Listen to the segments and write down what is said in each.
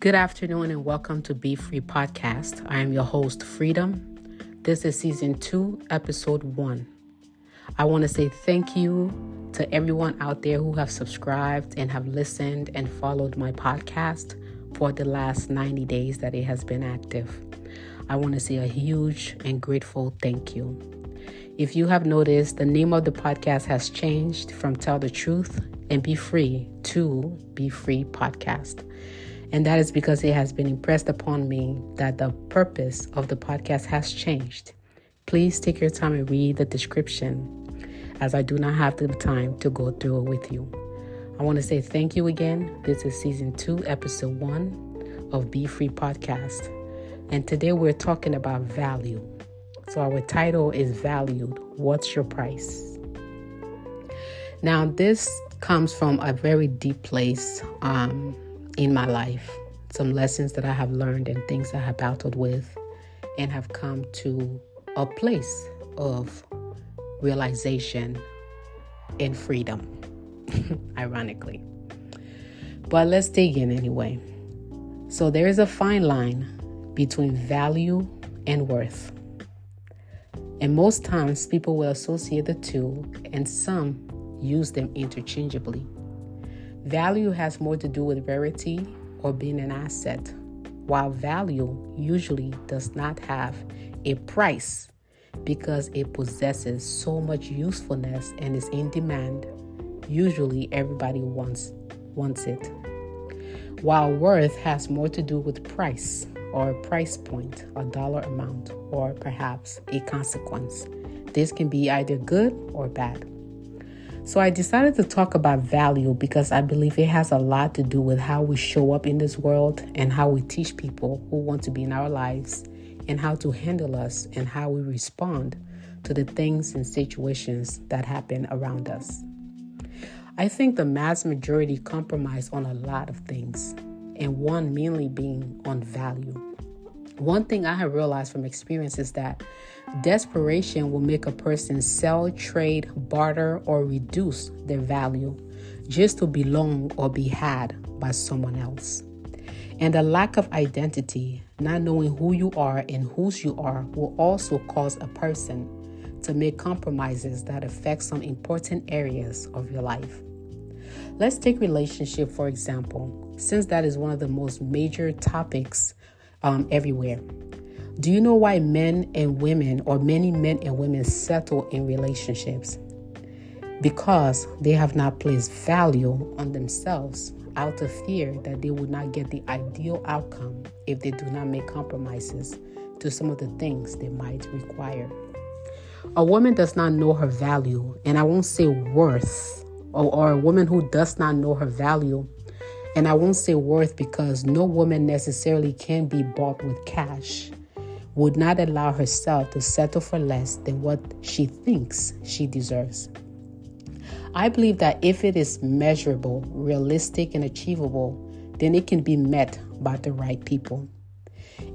Good afternoon and welcome to Be Free Podcast. I am your host, Freedom. This is Season 2, Episode 1. I want to say thank you to everyone out there who have subscribed and have listened and followed my podcast for the last 90 days that it has been active. I want to say a huge and grateful thank you. If you have noticed, the name of the podcast has changed from Tell the Truth and Be Free to Be Free Podcast. And that is because it has been impressed upon me that the purpose of the podcast has changed. Please take your time and read the description, as I do not have the time to go through it with you. I want to say thank you again. This is Season 2, Episode 1 of Be Free Podcast. And today we're talking about value. So our title is Valued. What's your price? Now, this comes from a very deep place, in my life, some lessons that I have learned and things I have battled with and have come to a place of realization and freedom, ironically. But let's dig in anyway. So there is a fine line between value and worth. And most times people will associate the two and some use them interchangeably. Value has more to do with rarity or being an asset, while value usually does not have a price because it possesses so much usefulness and is in demand. Usually everybody wants it. While worth has more to do with price or a price point, a dollar amount, or perhaps a consequence. This can be either good or bad. So I decided to talk about value because I believe it has a lot to do with how we show up in this world and how we teach people who want to be in our lives and how to handle us and how we respond to the things and situations that happen around us. I think the mass majority compromise on a lot of things, and one mainly being on value. One thing I have realized from experience is that desperation will make a person sell, trade, barter, or reduce their value just to belong or be had by someone else. And a lack of identity, not knowing who you are and whose you are, will also cause a person to make compromises that affect some important areas of your life. Let's take relationship, for example, since that is one of the most major topics everywhere. Do you know why men and women, or many men and women, settle in relationships? Because they have not placed value on themselves out of fear that they would not get the ideal outcome if they do not make compromises to some of the things they might require. A woman does not know her value, and I won't say worth, or a woman who does not know her value. And I won't say worth because no woman necessarily can be bought with cash, would not allow herself to settle for less than what she thinks she deserves. I believe that if it is measurable, realistic, and achievable, then it can be met by the right people.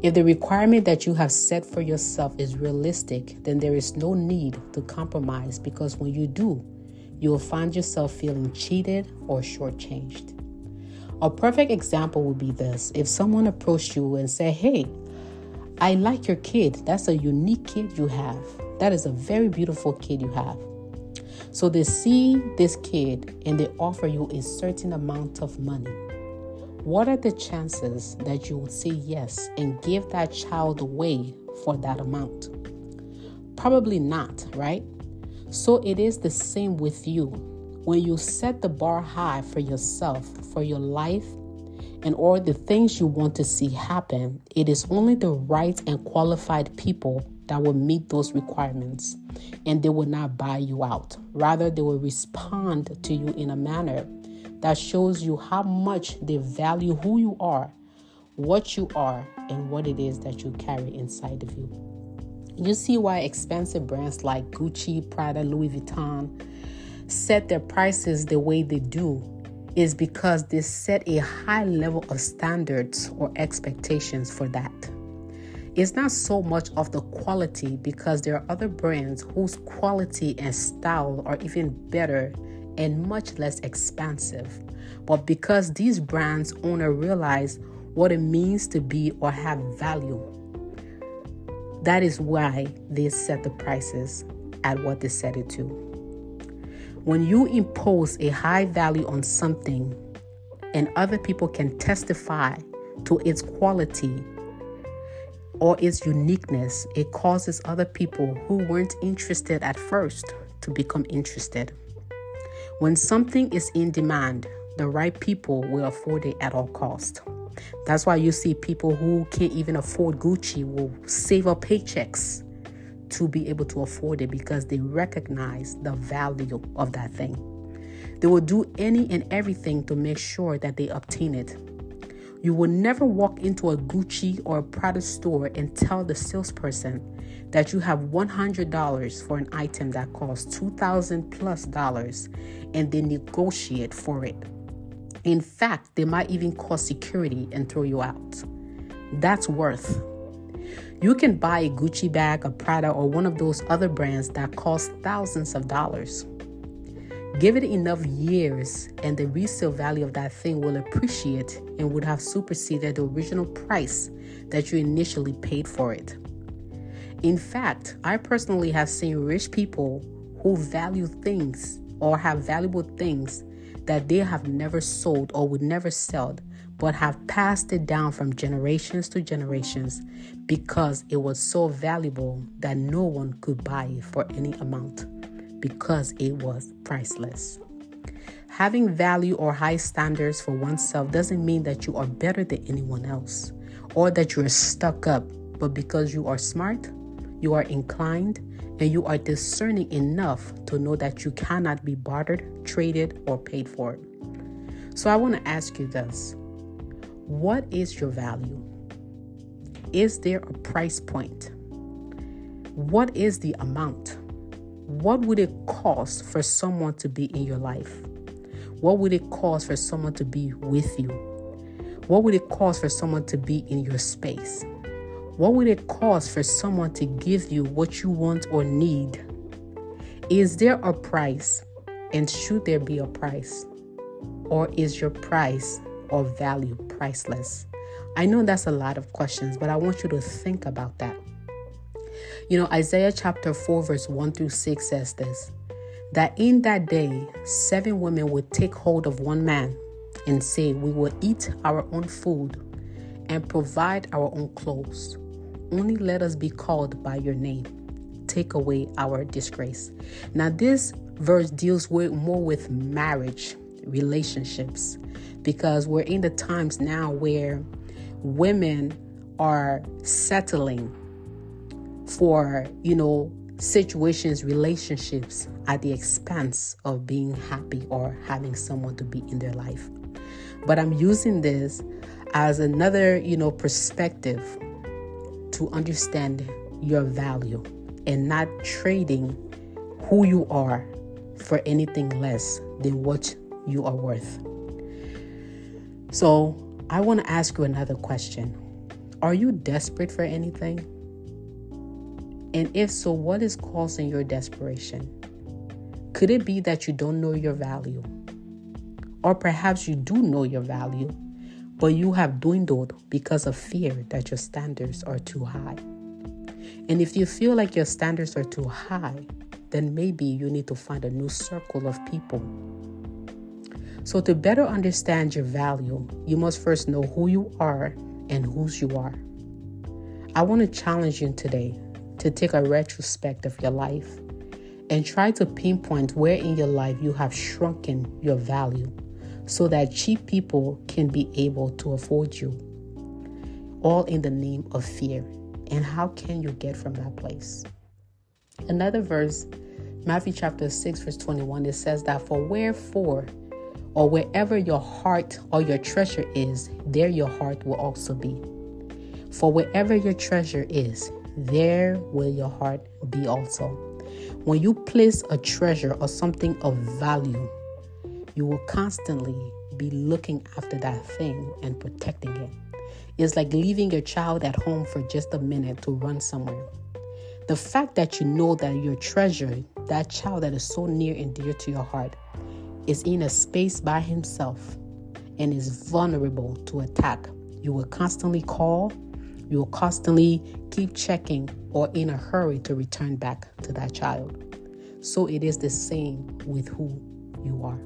If the requirement that you have set for yourself is realistic, then there is no need to compromise, because when you do, you will find yourself feeling cheated or shortchanged. A perfect example would be this. If someone approached you and said, "Hey, I like your kid. That's a unique kid you have. That is a very beautiful kid you have." So they see this kid and they offer you a certain amount of money. What are the chances that you would say yes and give that child away for that amount? Probably not, right? So it is the same with you. When you set the bar high for yourself, for your life, and all the things you want to see happen, it is only the right and qualified people that will meet those requirements, and they will not buy you out. Rather, they will respond to you in a manner that shows you how much they value who you are, what you are, and what it is that you carry inside of you. You see why expensive brands like Gucci, Prada, Louis Vuitton set their prices the way they do is because they set a high level of standards or expectations for that. It's not so much of the quality, because there are other brands whose quality and style are even better and much less expensive. But because these brands' owners realize what it means to be or have value. That is why they set the prices at what they set it to. When you impose a high value on something and other people can testify to its quality or its uniqueness, it causes other people who weren't interested at first to become interested. When something is in demand, the right people will afford it at all costs. That's why you see people who can't even afford Gucci will save up paychecks to be able to afford it because they recognize the value of that thing. They will do any and everything to make sure that they obtain it. You will never walk into a Gucci or a Prada store and tell the salesperson that you have $100 for an item that costs $2,000+ and they negotiate for it. In fact, they might even call security and throw you out. That's worth. You can buy a Gucci bag, a Prada, or one of those other brands that cost thousands of dollars. Give it enough years and the resale value of that thing will appreciate and would have superseded the original price that you initially paid for it. In fact, I personally have seen rich people who value things or have valuable things that they have never sold or would never sell, but have passed it down from generations to generations because it was so valuable that no one could buy it for any amount because it was priceless. Having value or high standards for oneself doesn't mean that you are better than anyone else or that you are stuck up, but because you are smart, you are inclined, and you are discerning enough to know that you cannot be bartered, traded, or paid for. So I want to ask you this. What is your value? Is there a price point? What is the amount? What would it cost for someone to be in your life? What would it cost for someone to be with you? What would it cost for someone to be in your space? What would it cost for someone to give you what you want or need? Is there a price, and should there be a price? Or is your price or value priceless? I know that's a lot of questions, but I want you to think about that. You know, Isaiah chapter 4, verse 1-6 says this, that in that day, 7 women would take hold of one man and say, we will eat our own food and provide our own clothes. Only let us be called by your name. Take away our disgrace. Now, this verse deals with more with marriage, relationships, because we're in the times now where women are settling for, situations, relationships at the expense of being happy or having someone to be in their life. But I'm using this as another, perspective to understand your value and not trading who you are for anything less than what you are worth. So I want to ask you another question. Are you desperate for anything? And if so, what is causing your desperation? Could it be that you don't know your value? Or perhaps you do know your value, but you have dwindled because of fear that your standards are too high. And if you feel like your standards are too high, then maybe you need to find a new circle of people. So to better understand your value, you must first know who you are and whose you are. I want to challenge you today to take a retrospect of your life and try to pinpoint where in your life you have shrunken your value, so that cheap people can be able to afford you, all in the name of fear. And how can you get from that place? Another verse, Matthew chapter 6, verse 21, it says that wherever your heart or your treasure is, there your heart will also be. For wherever your treasure is, there will your heart be also. When you place a treasure or something of value, you will constantly be looking after that thing and protecting it. It's like leaving your child at home for just a minute to run somewhere. The fact that you know that your treasure, that child that is so near and dear to your heart, is in a space by himself and is vulnerable to attack You will constantly call. You will constantly keep checking or in a hurry to return back to that child. So it is the same with who you are.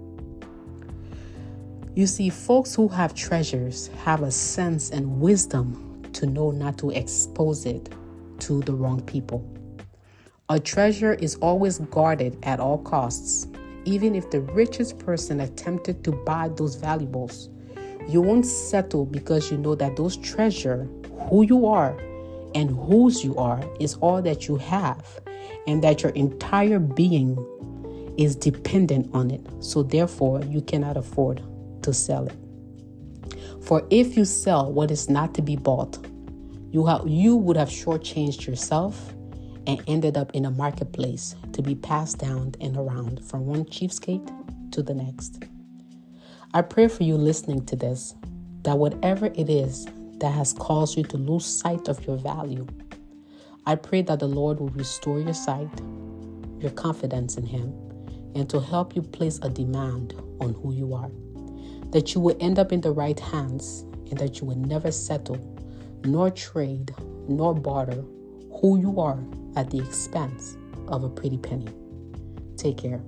You see, folks who have treasures have a sense and wisdom to know not to expose it to the wrong people. A treasure is always guarded at all costs. Even if the richest person attempted to buy those valuables, you won't settle because you know that those treasure, who you are and whose you are, is all that you have, and that your entire being is dependent on it. So therefore, you cannot afford to sell it. For if you sell what is not to be bought, you would have shortchanged yourself and ended up in a marketplace to be passed down and around from one cheapskate to the next. I pray for you listening to this, that whatever it is that has caused you to lose sight of your value, I pray that the Lord will restore your sight, your confidence in Him, and to help you place a demand on who you are, that you will end up in the right hands and that you will never settle, nor trade, nor barter who you are at the expense of a pretty penny. Take care.